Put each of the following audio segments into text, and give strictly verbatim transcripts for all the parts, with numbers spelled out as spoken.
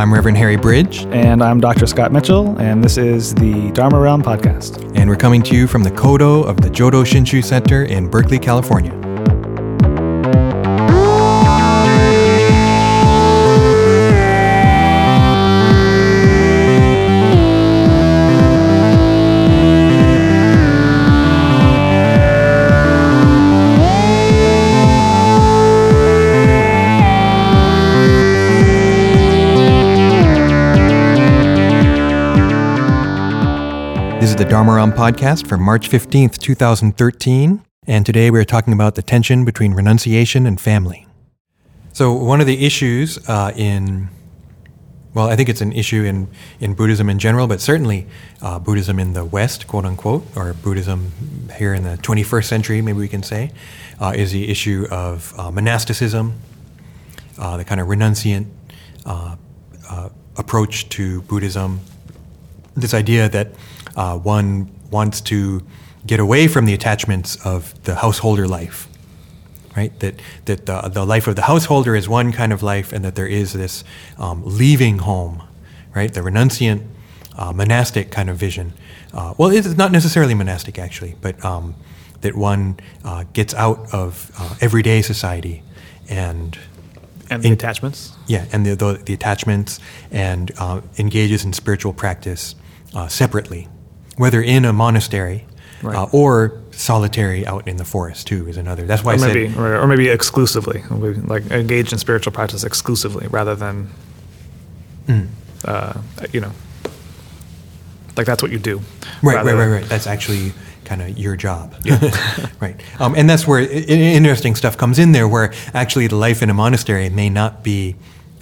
I'm Reverend Harry Bridge. And I'm Doctor Scott Mitchell, and this is the Dharma Realm Podcast. And we're coming to you from the Kodo of the Jodo Shinshu Center in Berkeley, California. The Dharma Realm Podcast for March fifteenth, twenty thirteen, and today we're talking about the tension between renunciation and family. So one of the issues uh, in, well, I think it's an issue in, in Buddhism in general, but certainly uh, Buddhism in the West, quote-unquote, or Buddhism here in the twenty-first century, maybe we can say, uh, is the issue of uh, monasticism, uh, the kind of renunciant uh, uh, approach to Buddhism, this idea that Uh, one wants to get away from the attachments of the householder life, right? That that the, the life of the householder is one kind of life, and that there is this um, leaving home, right? The renunciant, uh, monastic kind of vision. Uh, well, it's not necessarily monastic, actually, but um, that one uh, gets out of uh, everyday society and... And the in, attachments? Yeah, and the, the, the attachments, and uh, engages in spiritual practice uh, separately. Whether in a monastery, right, uh, or solitary out in the forest too is another. That's why or I maybe, said, or, or maybe exclusively, like engaged in spiritual practice exclusively, rather than, mm. uh, you know, like that's what you do. Right, right, right, right. That's actually kind of your job, yeah. Right? Um, and that's where interesting stuff comes in there, where actually the life in a monastery may not be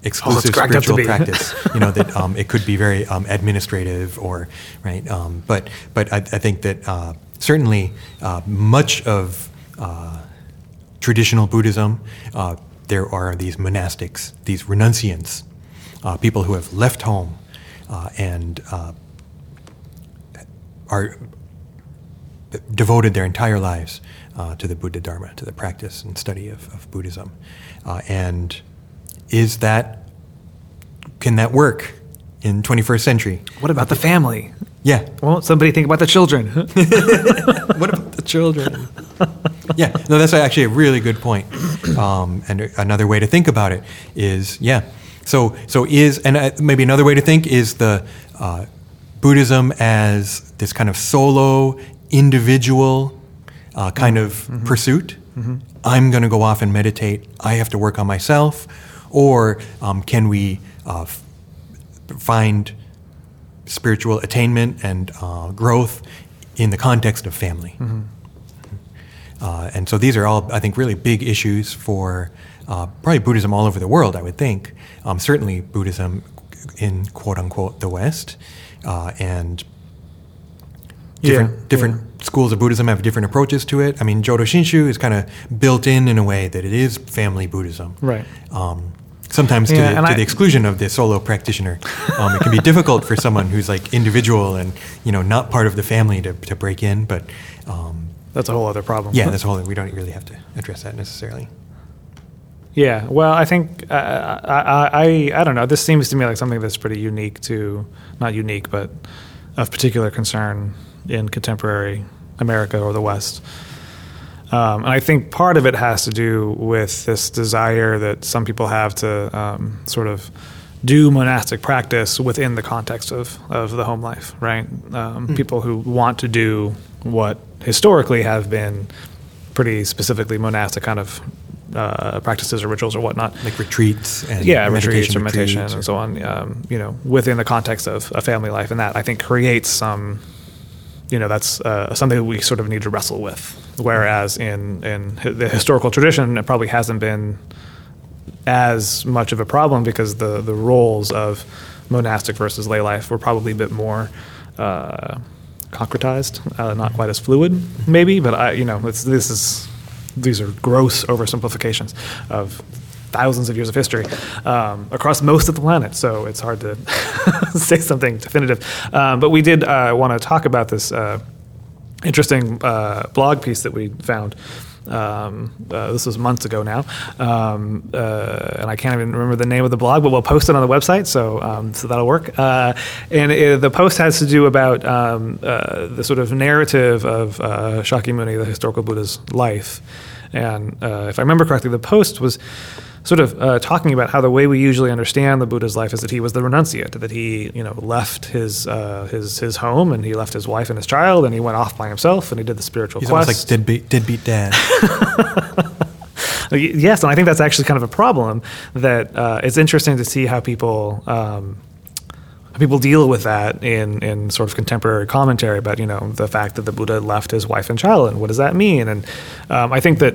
exclusive oh, spiritual practice, you know, that um, it could be very um, administrative or, right, um, but but I, I think that uh, certainly uh, much of uh, traditional Buddhism, uh, there are these monastics, these renunciants, uh, people who have left home uh, and uh, are devoted their entire lives uh, to the Buddha Dharma, to the practice and study of, of Buddhism, uh, and Is that, can that work in twenty-first century? What about the family? Yeah. Won't somebody think about the children? What about the children? Yeah, no, that's actually a really good point. Um, and another way to think about it is, yeah. So, so is, and maybe another way to think is the uh, Buddhism as this kind of solo, individual uh, kind mm-hmm. of mm-hmm. pursuit. Mm-hmm. I'm going to go off and meditate. I have to work on myself. Or um, can we uh, f- find spiritual attainment and uh, growth in the context of family? Mm-hmm. Uh, and so these are all, I think, really big issues for uh, probably Buddhism all over the world, I would think. Um, certainly Buddhism in, quote-unquote, the West. Uh, and different, yeah, different yeah. schools of Buddhism have different approaches to it. I mean, Jodo Shinshu is kind of built in in a way that it is family Buddhism. Right. Um, Sometimes yeah, to, the, to I, the exclusion of the solo practitioner. Um, it can be difficult for someone who's like individual and, you know, not part of the family to, to break in, but... Um, that's a whole other problem. Yeah, that's a whole... We don't really have to address that necessarily. Yeah, well, I think... Uh, I, I I don't know. This seems to me like something that's pretty unique to... Not unique, but of particular concern in contemporary America or the West. Um, and I think part of it has to do with this desire that some people have to um, sort of do monastic practice within the context of, of the home life, right? Um, mm. People who want to do what historically have been pretty specifically monastic kind of uh, practices or rituals or whatnot. Like retreats and yeah, meditation, retreats or meditation retreats or... and so on, um, you know, within the context of a family life. And that, I think, creates some... You know, that's uh, something that we sort of need to wrestle with. Whereas in, in the historical tradition, it probably hasn't been as much of a problem because the, the roles of monastic versus lay life were probably a bit more uh, concretized, uh, not quite as fluid, maybe. But I, you know, it's, this is these are gross oversimplifications of thousands of years of history um, across most of the planet, so it's hard to say something definitive. Um, but we did uh, want to talk about this uh, interesting uh, blog piece that we found. Um, uh, this was months ago now, um, uh, and I can't even remember the name of the blog, but we'll post it on the website, so um, so that'll work. Uh, and it, the post has to do about um, uh, the sort of narrative of uh, Shakyamuni, the historical Buddha's life. And uh, if I remember correctly, the post was sort of uh, talking about how the way we usually understand the Buddha's life is that he was the renunciate, that he, you know, left his uh, his his home and he left his wife and his child and he went off by himself and he did the spiritual He's quest. He's almost like deadbeat, deadbeat dad. Yes, and I think that's actually kind of a problem, that uh, it's interesting to see how people um, how people deal with that in, in sort of contemporary commentary about, you know, the fact that the Buddha left his wife and child and what does that mean? And um, I think that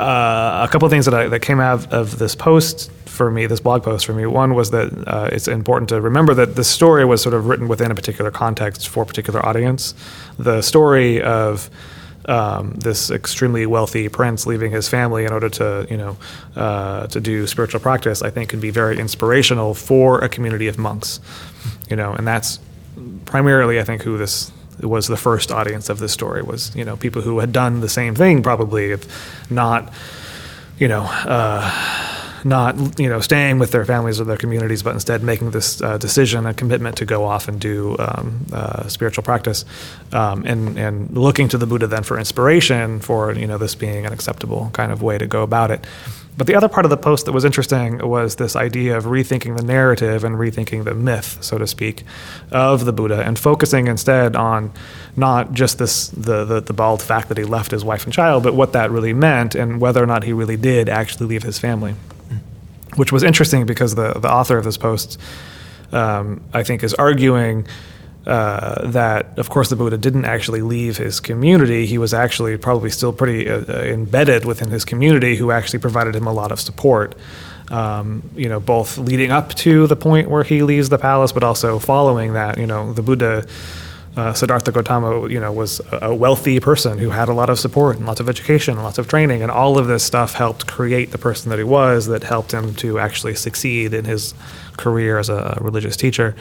Uh, a couple of things that, I, that came out of this post for me, this blog post for me, one was that uh, it's important to remember that the story was sort of written within a particular context for a particular audience. The story of um, this extremely wealthy prince leaving his family in order to, you know, uh, to do spiritual practice, I think can be very inspirational for a community of monks, you know, and that's primarily, I think, who this was the first audience of this story was, you know, people who had done the same thing probably, if not, you know, uh, not, you know, staying with their families or their communities, but instead making this uh, decision, a commitment to go off and do um, uh, spiritual practice um, and, and looking to the Buddha then for inspiration for, you know, this being an acceptable kind of way to go about it. But the other part of the post that was interesting was this idea of rethinking the narrative and rethinking the myth, so to speak, of the Buddha and focusing instead on not just this the, the, the bald fact that he left his wife and child, but what that really meant and whether or not he really did actually leave his family, mm. which was interesting because the, the author of this post, um, I think, is arguing Uh, that, of course, the Buddha didn't actually leave his community. He was actually probably still pretty uh, embedded within his community, who actually provided him a lot of support, um, you know, both leading up to the point where he leaves the palace, but also following that. You know, the Buddha, uh, Siddhartha Gautama, you know, was a wealthy person who had a lot of support and lots of education and lots of training, and all of this stuff helped create the person that he was, that helped him to actually succeed in his career as a religious teacher.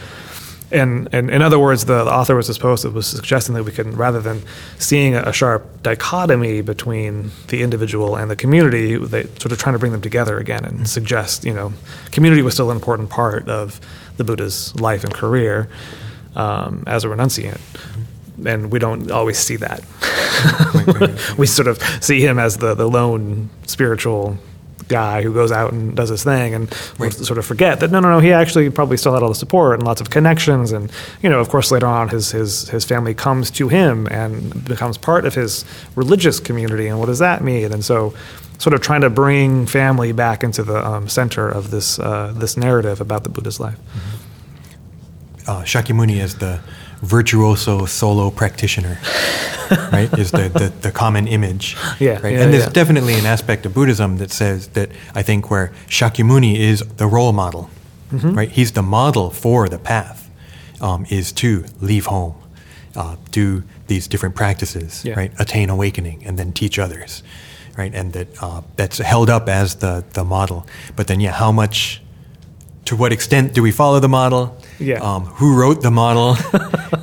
And, and in other words, the, the author was this post that was suggesting that we can, rather than seeing a sharp dichotomy between the individual and the community, they sort of trying to bring them together again and suggest, you know, community was still an important part of the Buddha's life and career um, as a renunciant. And we don't always see that. We sort of see him as the, the lone spiritual guy who goes out and does his thing, and right. sort of forget that no, no, no. He actually probably still had all the support and lots of connections, and you know, of course, later on, his his his family comes to him and becomes part of his religious community. And what does that mean? And so, sort of trying to bring family back into the um, center of this uh, this narrative about the Buddha's life. Mm-hmm. Uh, Shakyamuni is the virtuoso solo practitioner, right, is the, the, the common image. Yeah, right? yeah And there's yeah. definitely an aspect of Buddhism that says that, I think, where Shakyamuni is the role model, mm-hmm. right? He's the model for the path, um, is to leave home, uh, do these different practices, yeah. right? Attain awakening and then teach others, right? And that uh, that's held up as the, the model. But then, yeah, how much... to what extent do we follow the model? Yeah. Um, who wrote the model?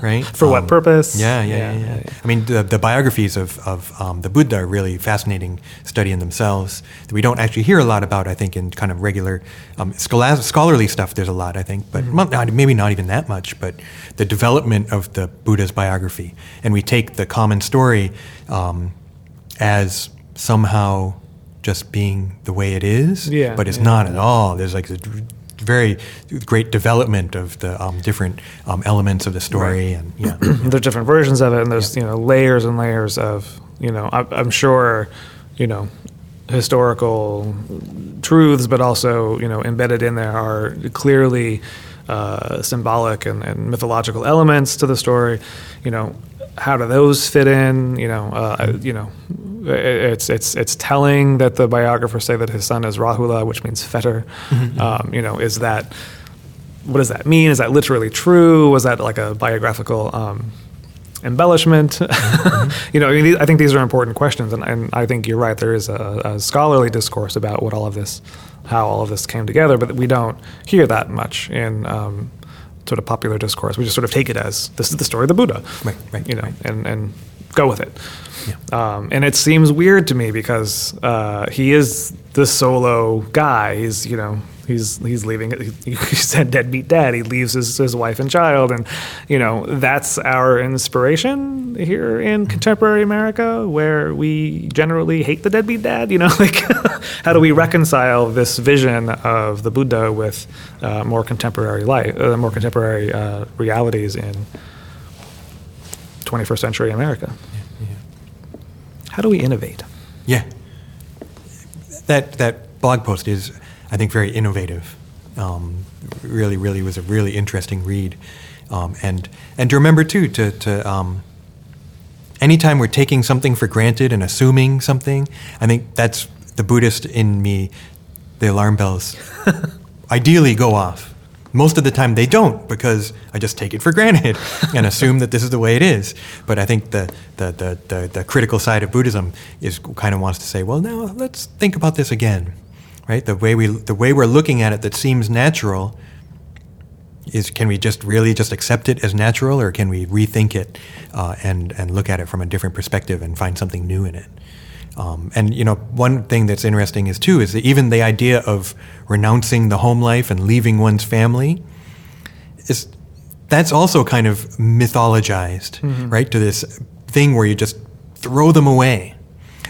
Right. For um, what purpose? Yeah, yeah, yeah. yeah, yeah. yeah. I mean, the, the biographies of, of um, the Buddha are really fascinating study in themselves that we don't actually hear a lot about, I think, in kind of regular um, scholas- scholarly stuff. There's a lot, I think, but mm-hmm. not, maybe not even that much, but the development of the Buddha's biography. And we take the common story um, as somehow just being the way it is, yeah, but it's yeah. not at all. There's like... the, very great development of the um, different um, elements of the story, right. and yeah, there's different versions of it, and there's yeah. you know layers and layers of you know I, I'm sure you know historical truths, but also you know embedded in there are clearly uh, symbolic and, and mythological elements to the story. You know, how do those fit in? You know, uh, you know, it's it's it's telling that the biographers say that his son is Rahula, which means fetter. Mm-hmm. Um, you know, is that what does that mean? Is that literally true? Was that like a biographical um, embellishment? Mm-hmm. You know, I mean, these, I think these are important questions, and, and I think you're right. There is a, a scholarly discourse about what all of this, how all of this came together, but we don't hear that much in. Um, sort of popular discourse. We just sort of take it as, this is the story of the Buddha. Right, right, you know, right. And, and go with it. Yeah. Um, and it seems weird to me because uh, he is the solo guy. He's, you know, he's he's leaving. He, he said deadbeat dad. He leaves his, his wife and child. And, you know, that's our inspiration here in contemporary America, where we generally hate the deadbeat dad. You know, like, how do we reconcile this vision of the Buddha with uh, more contemporary life, uh, more contemporary uh, realities in twenty-first century America? How do we innovate? Yeah. That that blog post is, I think, very innovative. Um, really, really was a really interesting read. Um, and and to remember, too, to, to um, anytime we're taking something for granted and assuming something, I think that's the Buddhist in me, the alarm bells ideally go off. Most of the time they don't, because I just take it for granted and assume that this is the way it is. But I think the the, the, the the critical side of Buddhism is kind of wants to say, well, now let's think about this again, right? The way we the way we're looking at it that seems natural is, can we just really just accept it as natural, or can we rethink it uh, and and look at it from a different perspective and find something new in it? Um, and, you know, one thing that's interesting is, too, is that even the idea of renouncing the home life and leaving one's family, is that's also kind of mythologized, mm-hmm. right, to this thing where you just throw them away.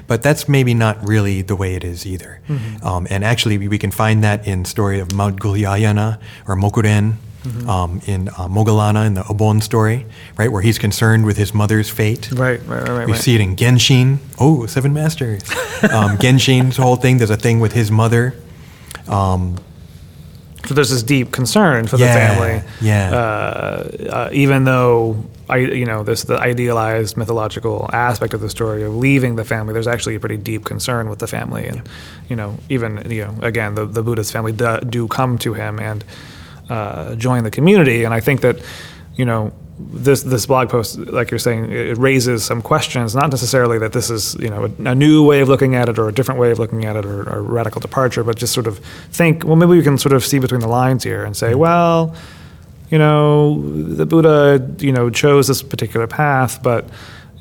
But that's maybe not really the way it is either. Mm-hmm. Um, and actually, we can find that in the story of Maudgalyayana or Mokuren, mm-hmm. um, in uh, Moggallana, in the Obon story, right, where he's concerned with his mother's fate. Right, right, right. right we right. see it in Genshin. Oh, Seven Masters. um, Genshin's whole thing. There's a thing with his mother. Um, so there's this deep concern for yeah, the family. Yeah. Uh, uh, even though, I, you know, there's the idealized mythological aspect of the story of leaving the family, there's actually a pretty deep concern with the family. And, yeah. you know, even, you know, again, the, the Buddha's family do, do come to him and uh, join the community. And I think that, you know, this this blog post, like you're saying, it raises some questions, not necessarily that this is, you know, a, a new way of looking at it or a different way of looking at it or a radical departure, but just sort of think, well, maybe we can sort of see between the lines here and say, well, you know, the Buddha, you know, chose this particular path, but,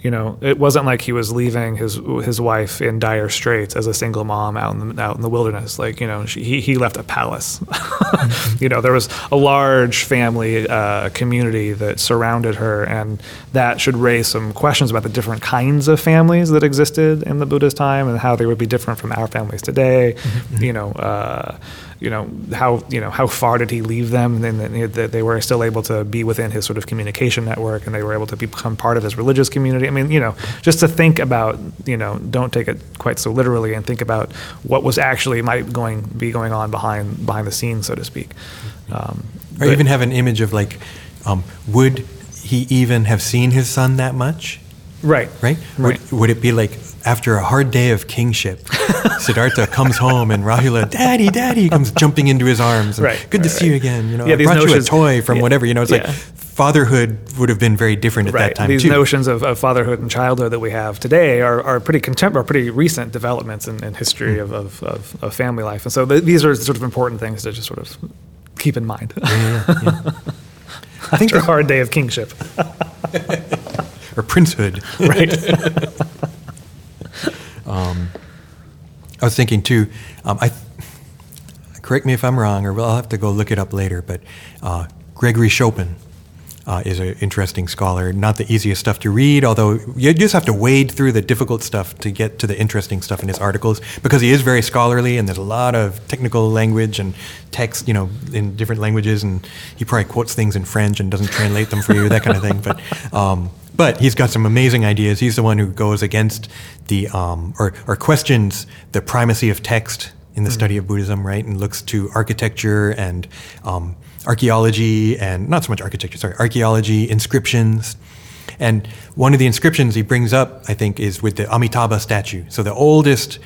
you know, it wasn't like he was leaving his his wife in dire straits as a single mom out in the, out in the wilderness. Like, you know, she, he he left a palace. mm-hmm. You know, there was a large family uh, community that surrounded her, and that should raise some questions about the different kinds of families that existed in the Buddha's time and how they would be different from our families today. Mm-hmm. You know, uh, you know how you know how far did he leave them, and then they, they were still able to be within his sort of communication network, and they were able to become part of his religious community. I I mean, you know, just to think about, you know, don't take it quite so literally, and think about what was actually might going be going on behind behind the scenes, so to speak. Um, or even have an image of, like, um, would he even have seen his son that much? Right. Right? right. Would, would it be like, after a hard day of kingship, Siddhartha comes home and Rahula, daddy, daddy, comes jumping into his arms. And, right. Good to right, see right. you again. You know, yeah, I brought notions, you a toy from yeah, whatever. You know, it's yeah. like fatherhood would have been very different at right. that time, These too. These notions of, of fatherhood and childhood that we have today are, are pretty contemporary, pretty recent developments in, in history mm-hmm. of, of, of family life. And so th- these are sort of important things to just sort of keep in mind. Yeah, yeah, yeah. I think after a hard day of kingship. Or princehood. Right. Um, I was thinking too. Um, I correct me if I'm wrong, or I'll have to go look it up later. But uh, Gregory Schopen uh, is an interesting scholar. Not the easiest stuff to read, although you just have to wade through the difficult stuff to get to the interesting stuff in his articles, because he is very scholarly, and there's a lot of technical language and text, you know, in different languages, and he probably quotes things in French and doesn't translate them for you, that kind of thing. But um, But he's got some amazing ideas. He's the one who goes against the, um, or, or questions the primacy of text in the mm-hmm. study of Buddhism, right? And looks to architecture and um, archaeology and, not so much architecture, sorry, archaeology, inscriptions. And one of the inscriptions he brings up, I think, is with the Amitabha statue. So the oldest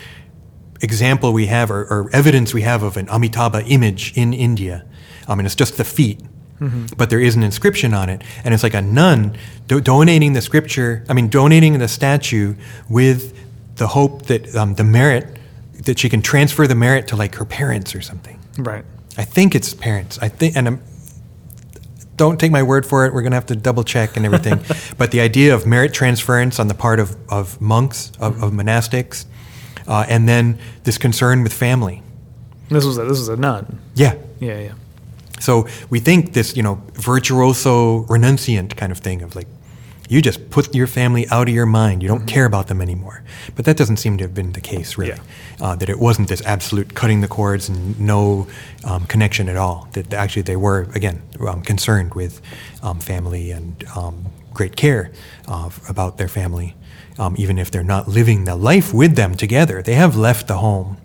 example we have, or, or evidence we have of an Amitabha image in India. I mean, it's just the feet. Mm-hmm. But there is an inscription on it, and it's like a nun do- donating the scripture, I mean, donating the statue with the hope that um, the merit, that she can transfer the merit to, like, her parents or something. Right. I think it's parents. I think, and I'm, don't take my word for it. We're going to have to double check and everything. But the idea of merit transference on the part of, of monks, of, mm-hmm. of monastics, uh, and then this concern with family. This was a, this was a nun. Yeah. Yeah, yeah. So we think this, you know, virtuoso renunciant kind of thing of like, you just put your family out of your mind. You don't mm-hmm. care about them anymore. But that doesn't seem to have been the case, really. Yeah. Uh, that it wasn't this absolute cutting the cords and no um, connection at all. That actually they were, again, um, concerned with um, family and um, great care uh, about their family. Um, even if they're not living the life with them together, they have left the home.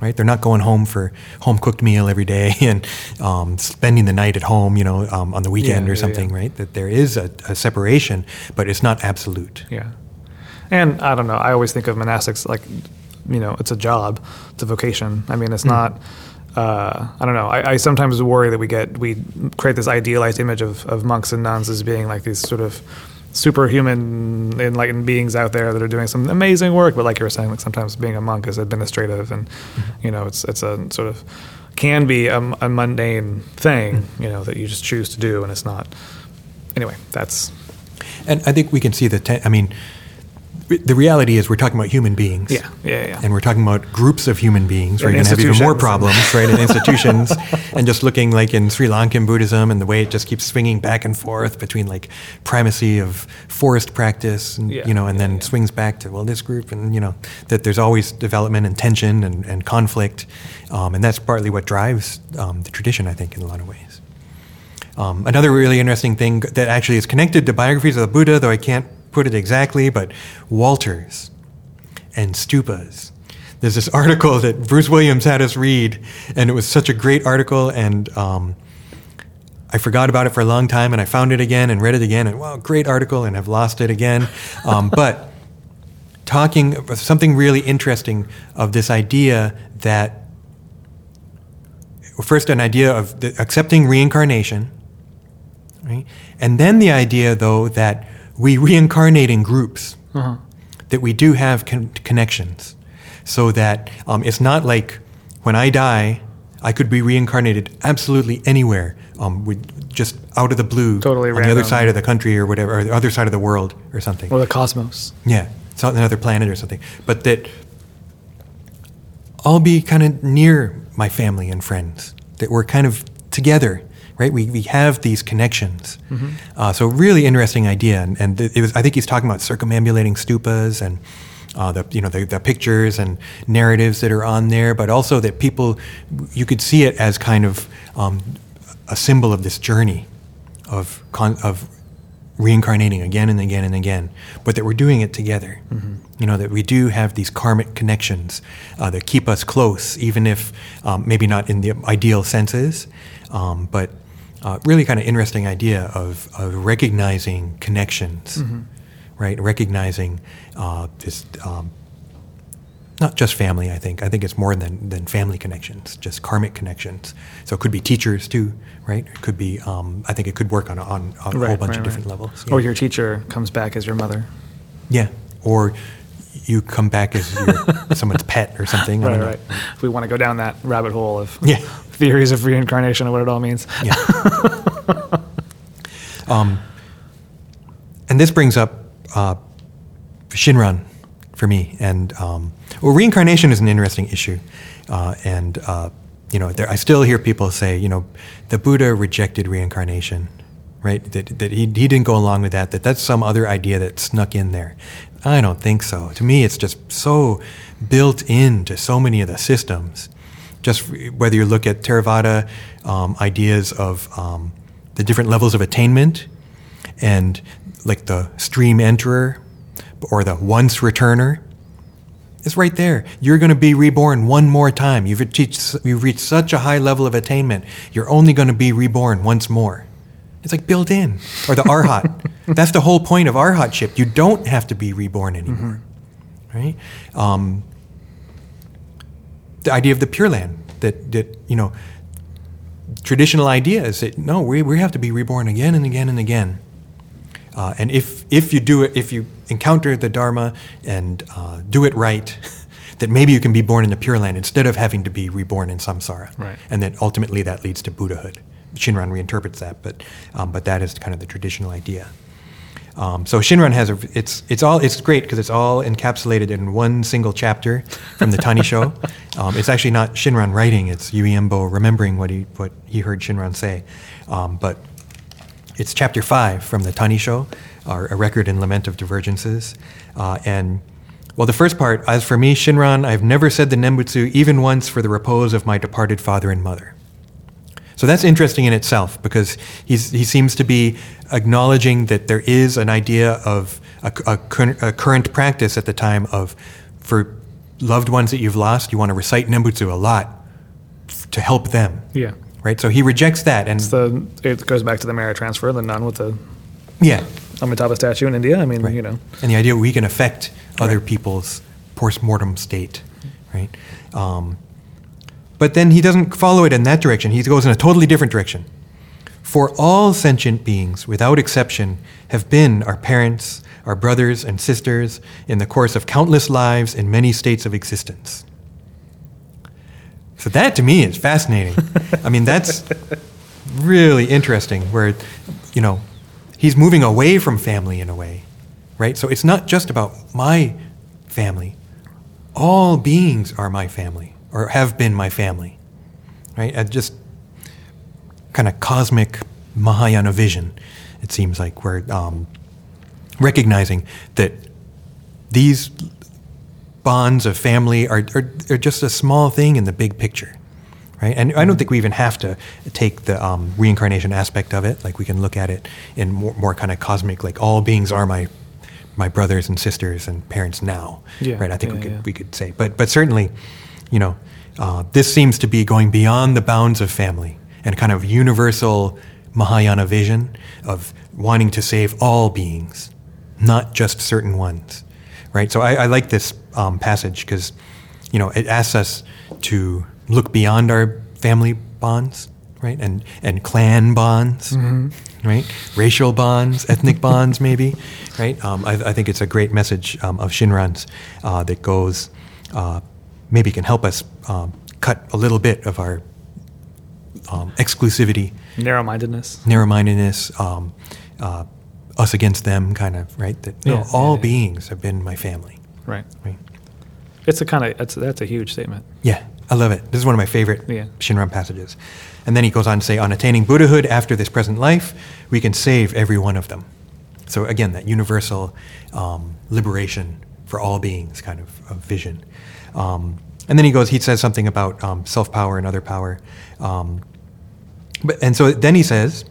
Right? They're not going home for home-cooked meal every day and um, spending the night at home, you know, um, on the weekend yeah, or yeah, something, yeah. right? That there is a, a separation, but it's not absolute. Yeah. And I don't know. I always think of monastics like, you know, it's a job. It's a vocation. I mean, it's mm. not... Uh, I don't know. I, I sometimes worry that we get... We create this idealized image of, of monks and nuns as being like these sort of superhuman enlightened beings out there that are doing some amazing work, but like you were saying, like sometimes being a monk is administrative, and mm-hmm. you know it's it's a sort of can be a, a mundane thing, mm-hmm. you know, that you just choose to do, and it's not. Anyway, that's. And I think we can see the. Ten, I mean, the reality is we're talking about human beings. Yeah, yeah, yeah. And we're talking about groups of human beings. We're going to have even more problems, right? In institutions, and just looking like in Sri Lankan Buddhism and the way it just keeps swinging back and forth between like primacy of forest practice, and, yeah, you know, and yeah, then yeah. swings back to well this group, and you know that there's always development and tension and, and conflict, um, and that's partly what drives um, the tradition, I think, in a lot of ways. Um, another really interesting thing that actually is connected to biographies of the Buddha, though I can't. Put it exactly, but Walters and stupas. There's this article that Bruce Williams had us read, and it was such a great article, and um, I forgot about it for a long time, and I found it again and read it again, and wow, great article, and I've lost it again. Um, but talking about something really interesting of this idea that, first an idea of the, accepting reincarnation, right? And then the idea, though, that we reincarnate in groups, uh-huh. that we do have con- connections, so that um, it's not like when I die, I could be reincarnated absolutely anywhere, um, with just out of the blue, totally on random. The other side of the country or whatever, or the other side of the world or something. Or the cosmos. Yeah, it's on another planet or something. But that I'll be kind of near my family and friends, that we're kind of together. Right, we we have these connections, mm-hmm. uh, so really interesting idea, and, and it was. I think he's talking about circumambulating stupas and uh, the you know the, the pictures and narratives that are on there, but also that people you could see it as kind of um, a symbol of this journey of con- of reincarnating again and again and again, but that we're doing it together. Mm-hmm. You know that we do have these karmic connections uh, that keep us close, even if um, maybe not in the ideal senses, um, but. Uh, really kind of interesting idea of, of recognizing connections, mm-hmm. right? Recognizing uh, this, um, not just family, I think. I think it's more than, than family connections, just karmic connections. So it could be teachers too, right? It could be, um, I think it could work on, on, on right, a whole bunch right, of different right. levels. Yeah. Or your teacher comes back as your mother. Yeah, or you come back as your, someone's pet or something. Right, I don't right. know. If we want to go down that rabbit hole of... Yeah. Theories of reincarnation and what it all means. Yeah. um, and this brings up uh, Shinran for me. And um, well, reincarnation is an interesting issue. Uh, and, uh, you know, there, I still hear people say, you know, the Buddha rejected reincarnation, right? That, that he, he didn't go along with that, that that's some other idea that snuck in there. I don't think so. To me, it's just so built into so many of the systems. Just whether you look at Theravada um, ideas of um, the different levels of attainment and like the stream enterer or the once returner, it's right there. You're going to be reborn one more time. You've reached, you've reached such a high level of attainment. You're only going to be reborn once more. It's like built in. Or the Arhat. That's the whole point of Arhatship. You don't have to be reborn anymore. Mm-hmm. Right? Um, the idea of the Pure Land, that, that you know, traditional idea is that, no, we, we have to be reborn again and again and again. Uh, and if if you do it, if you encounter the Dharma and uh, do it right, that maybe you can be born in the Pure Land instead of having to be reborn in samsara. Right. And that ultimately that leads to Buddhahood. Shinran reinterprets that, but um, but that is kind of the traditional idea. Um, so Shinran has a, it's it's all it's great because it's all encapsulated in one single chapter from the Tannishō. Um, it's actually not Shinran writing; it's Yui Embo remembering what he what he heard Shinran say. Um, but it's chapter five from the Tannishō, or A Record and Lament of Divergences, uh, and. Well, the first part, as for me, Shinran, I've never said the Nembutsu even once for the repose of my departed father and mother. So that's interesting in itself because he's, he seems to be acknowledging that there is an idea of a, a, a current practice at the time of, for loved ones that you've lost, you want to recite Nembutsu a lot to help them. Yeah. Right? So he rejects that. And it's the, it goes back to the merit transfer, the nun with the... Yeah. Amitabha statue in India. I mean, right. you know. And the idea we can affect other right. people's post-mortem state, right? Um, but then he doesn't follow it in that direction. He goes in a totally different direction. For all sentient beings, without exception, have been our parents, our brothers and sisters in the course of countless lives in many states of existence. So that, to me, is fascinating. I mean, that's really interesting where, you know, he's moving away from family in a way, right? So it's not just about my family. All beings are my family, or have been my family, right? A just kind of cosmic Mahayana vision, it seems like, where um, recognizing that these bonds of family are, are, are just a small thing in the big picture. Right? And I don't think we even have to take the um, reincarnation aspect of it. Like we can look at it in more, more kind of cosmic, like all beings are my my brothers and sisters and parents now. Yeah, right? I think yeah, we could yeah. we could say, but but certainly, you know, uh, this seems to be going beyond the bounds of family and kind of universal Mahayana vision of wanting to save all beings, not just certain ones. Right? So I, I like this um, passage because, you know, it asks us to look beyond our family bonds, right? And and clan bonds, mm-hmm. right? Racial bonds, ethnic bonds, maybe, right? Um, I, I think it's a great message um, of Shinran's uh, that goes, uh, maybe can help us um, cut a little bit of our um, exclusivity. Narrow-mindedness. Narrow-mindedness, um, uh, us against them kind of, right? That yeah, no, all yeah, beings yeah. have been my family. Right. Right. It's a kind of, it's, that's a huge statement. Yeah. I love it. This is one of my favorite yeah. Shinran passages. And then he goes on to say, on attaining Buddhahood after this present life, we can save every one of them. So again, that universal um, liberation for all beings kind of, of vision. Um, and then he goes, he says something about um, self-power and other power. Um, but, and so then he says,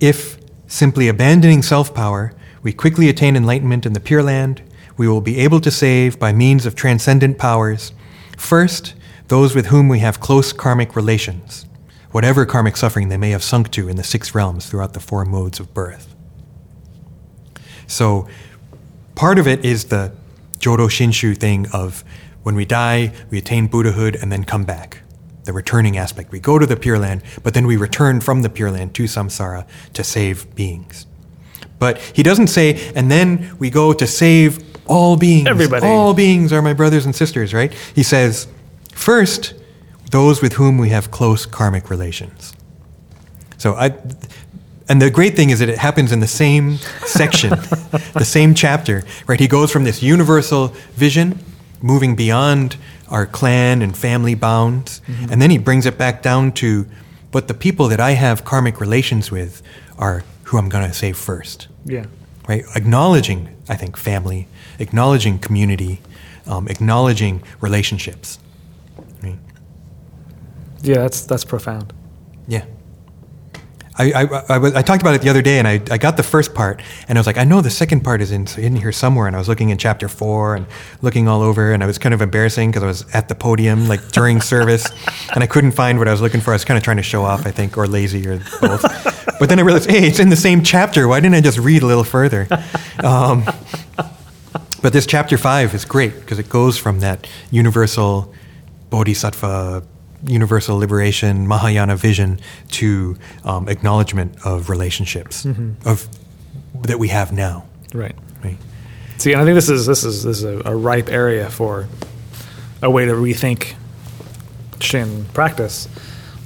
if simply abandoning self-power, we quickly attain enlightenment in the Pure Land, we will be able to save by means of transcendent powers first, those with whom we have close karmic relations, whatever karmic suffering they may have sunk to in the six realms throughout the four modes of birth. So part of it is the Jodo Shinshu thing of when we die, we attain Buddhahood and then come back, the returning aspect. We go to the Pure Land, but then we return from the Pure Land to samsara to save beings. But he doesn't say, and then we go to save all beings, everybody. All beings are my brothers and sisters, right? He says, first, those with whom we have close karmic relations. So I, and the great thing is that it happens in the same section, the same chapter, right? He goes from this universal vision, moving beyond our clan and family bounds, mm-hmm. and then he brings it back down to, but the people that I have karmic relations with are who I'm going to save first. Yeah. Right? Acknowledging, I think, family, acknowledging community, um, acknowledging relationships. Right? Yeah, that's that's profound. Yeah. I I, I I talked about it the other day, and I, I got the first part, and I was like, I know the second part is in, in here somewhere, and I was looking in chapter four and looking all over, and I was kind of embarrassing because I was at the podium, like during service, and I couldn't find what I was looking for. I was kind of trying to show off, I think, or lazy or both. But then I realized, hey, it's in the same chapter. Why didn't I just read a little further? Um But this chapter five is great because it goes from that universal bodhisattva, universal liberation, Mahayana vision to um, acknowledgement of relationships mm-hmm. of that we have now. Right. Right. See, and I think this is this is this is a, a ripe area for a way to rethink Shin practice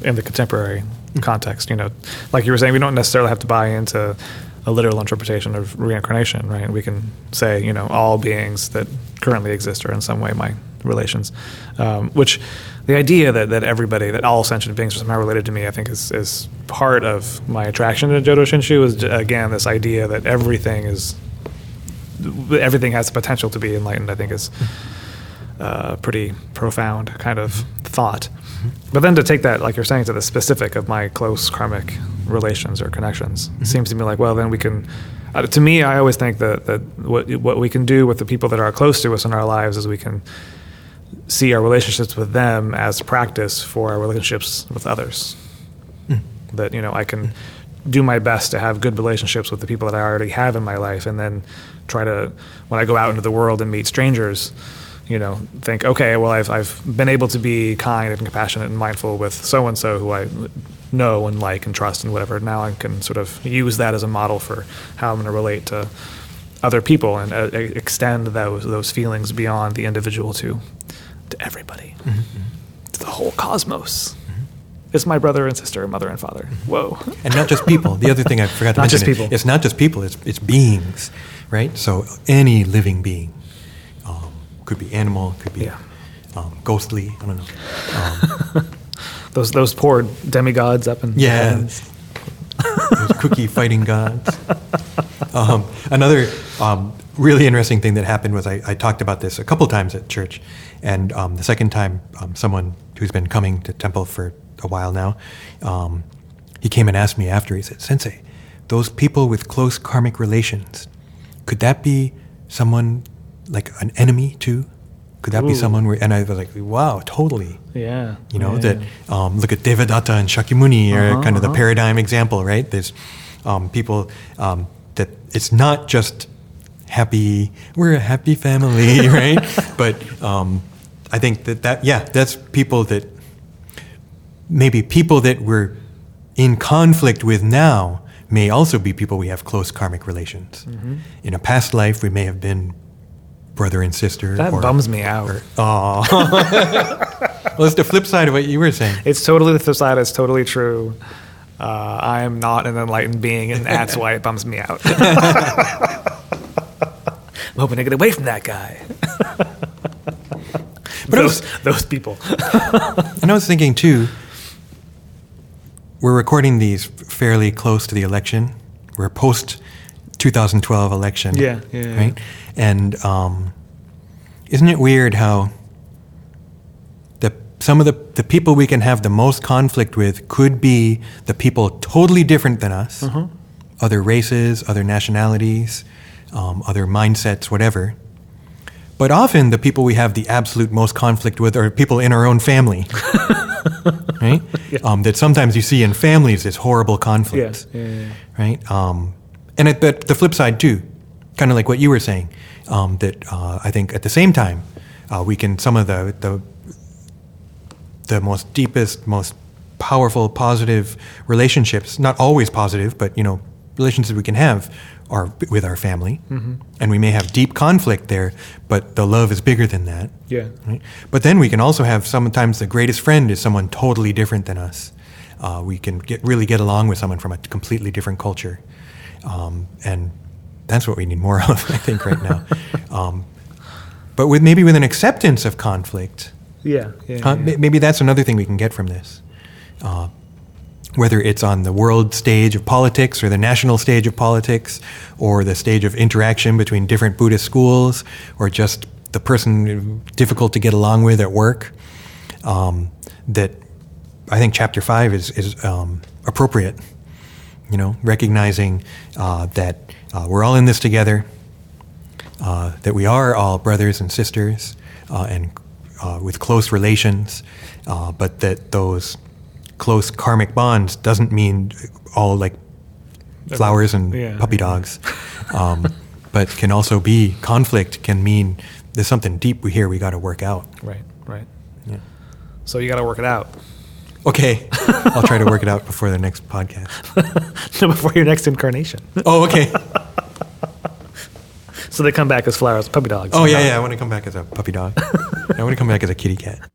in the contemporary context. You know, like you were saying, we don't necessarily have to buy into a literal interpretation of reincarnation, right? We can say, you know, all beings that currently exist are in some way my relations, um, which the idea that, that everybody, that all sentient beings are somehow related to me, I think is, is part of my attraction to Jodo Shinshu, is, again, this idea that everything is, everything has the potential to be enlightened, I think is a pretty profound kind of thought. But then to take that, like you're saying, to the specific of my close karmic relations or connections, mm-hmm. seems to me like, well, then we can, uh, to me, I always think that, that what, what we can do with the people that are close to us in our lives is we can see our relationships with them as practice for our relationships with others. Mm. That, you know, I can do my best to have good relationships with the people that I already have in my life, and then try to, when I go out into the world and meet strangers, you know, think, okay, well, I've I've been able to be kind and compassionate and mindful with so-and-so who I know and like and trust and whatever. Now I can sort of use that as a model for how I'm going to relate to other people and uh, extend those those feelings beyond the individual to to everybody, mm-hmm. to the whole cosmos. Mm-hmm. It's my brother and sister, mother and father. Mm-hmm. Whoa. And not just people. The other thing I forgot to not mention. Not just people. It, it's not just people. It's, it's beings, right? So any living being. Could be animal, could be yeah. um, ghostly. I don't know. Um, those those poor demigods up in yeah, those cookie fighting gods. Um, another um, really interesting thing that happened was I, I talked about this a couple times at church, and um, the second time, um, someone who's been coming to temple for a while now, um, he came and asked me after. He said, "Sensei, those people with close karmic relations, could that be someone?" Like an enemy too? Could that Ooh. Be someone where, and I was like, wow, totally. Yeah. You know, yeah. that, um, look at Devadatta and Shakyamuni are uh-huh, kind of uh-huh. the paradigm example, right? There's um, people um, that it's not just happy, we're a happy family, right? But um, I think that that, yeah, that's people that, maybe people that we're in conflict with now may also be people we have close karmic relations. Mm-hmm. In a past life, we may have been brother and sister. That or, bums me out. Or, oh. Well, it's the flip side of what you were saying. It's totally the flip side. It's totally true. Uh, I am not an enlightened being, and that's why it bums me out. I'm hoping to get away from that guy. But those, was, those people. And I was thinking, too, we're recording these fairly close to the election. We're post- twenty twelve election, yeah, yeah, right? Yeah. And um, isn't it weird how the some of the, the people we can have the most conflict with could be the people totally different than us, uh-huh. other races, other nationalities, um, other mindsets, whatever. But often the people we have the absolute most conflict with are people in our own family, right? Yeah. Um, that sometimes you see in families this horrible conflict, yeah. Yeah, yeah, yeah. right? Um, And at the, the flip side, too, kind of like what you were saying, um, that uh, I think at the same time, uh, we can, some of the, the the most deepest, most powerful, positive relationships, not always positive, but, you know, relationships we can have are with our family. Mm-hmm. And we may have deep conflict there, but the love is bigger than that. Yeah. Right? But then we can also have sometimes the greatest friend is someone totally different than us. Uh, we can get, really get along with someone from a completely different culture. Um, and that's what we need more of, I think, right now. Um, but with maybe with an acceptance of conflict, yeah, yeah, con- yeah. maybe that's another thing we can get from this. Uh, whether it's on the world stage of politics or the national stage of politics or the stage of interaction between different Buddhist schools or just the person difficult to get along with at work, um, that I think Chapter five is, is um, appropriate. You know, recognizing uh, that uh, we're all in this together, uh, that we are all brothers and sisters uh, and uh, with close relations, uh, but that those close karmic bonds doesn't mean all like flowers and yeah, puppy dogs, yeah. um, but can also be conflict can mean there's something deep here we got to work out. Right, right. Yeah. So you got to work it out. Okay, I'll try to work it out before the next podcast. No, before your next incarnation. Oh, okay. So they come back as flowers, puppy dogs. Oh, yeah, dogs. Yeah, I want to come back as a puppy dog. I want to come back as a kitty cat.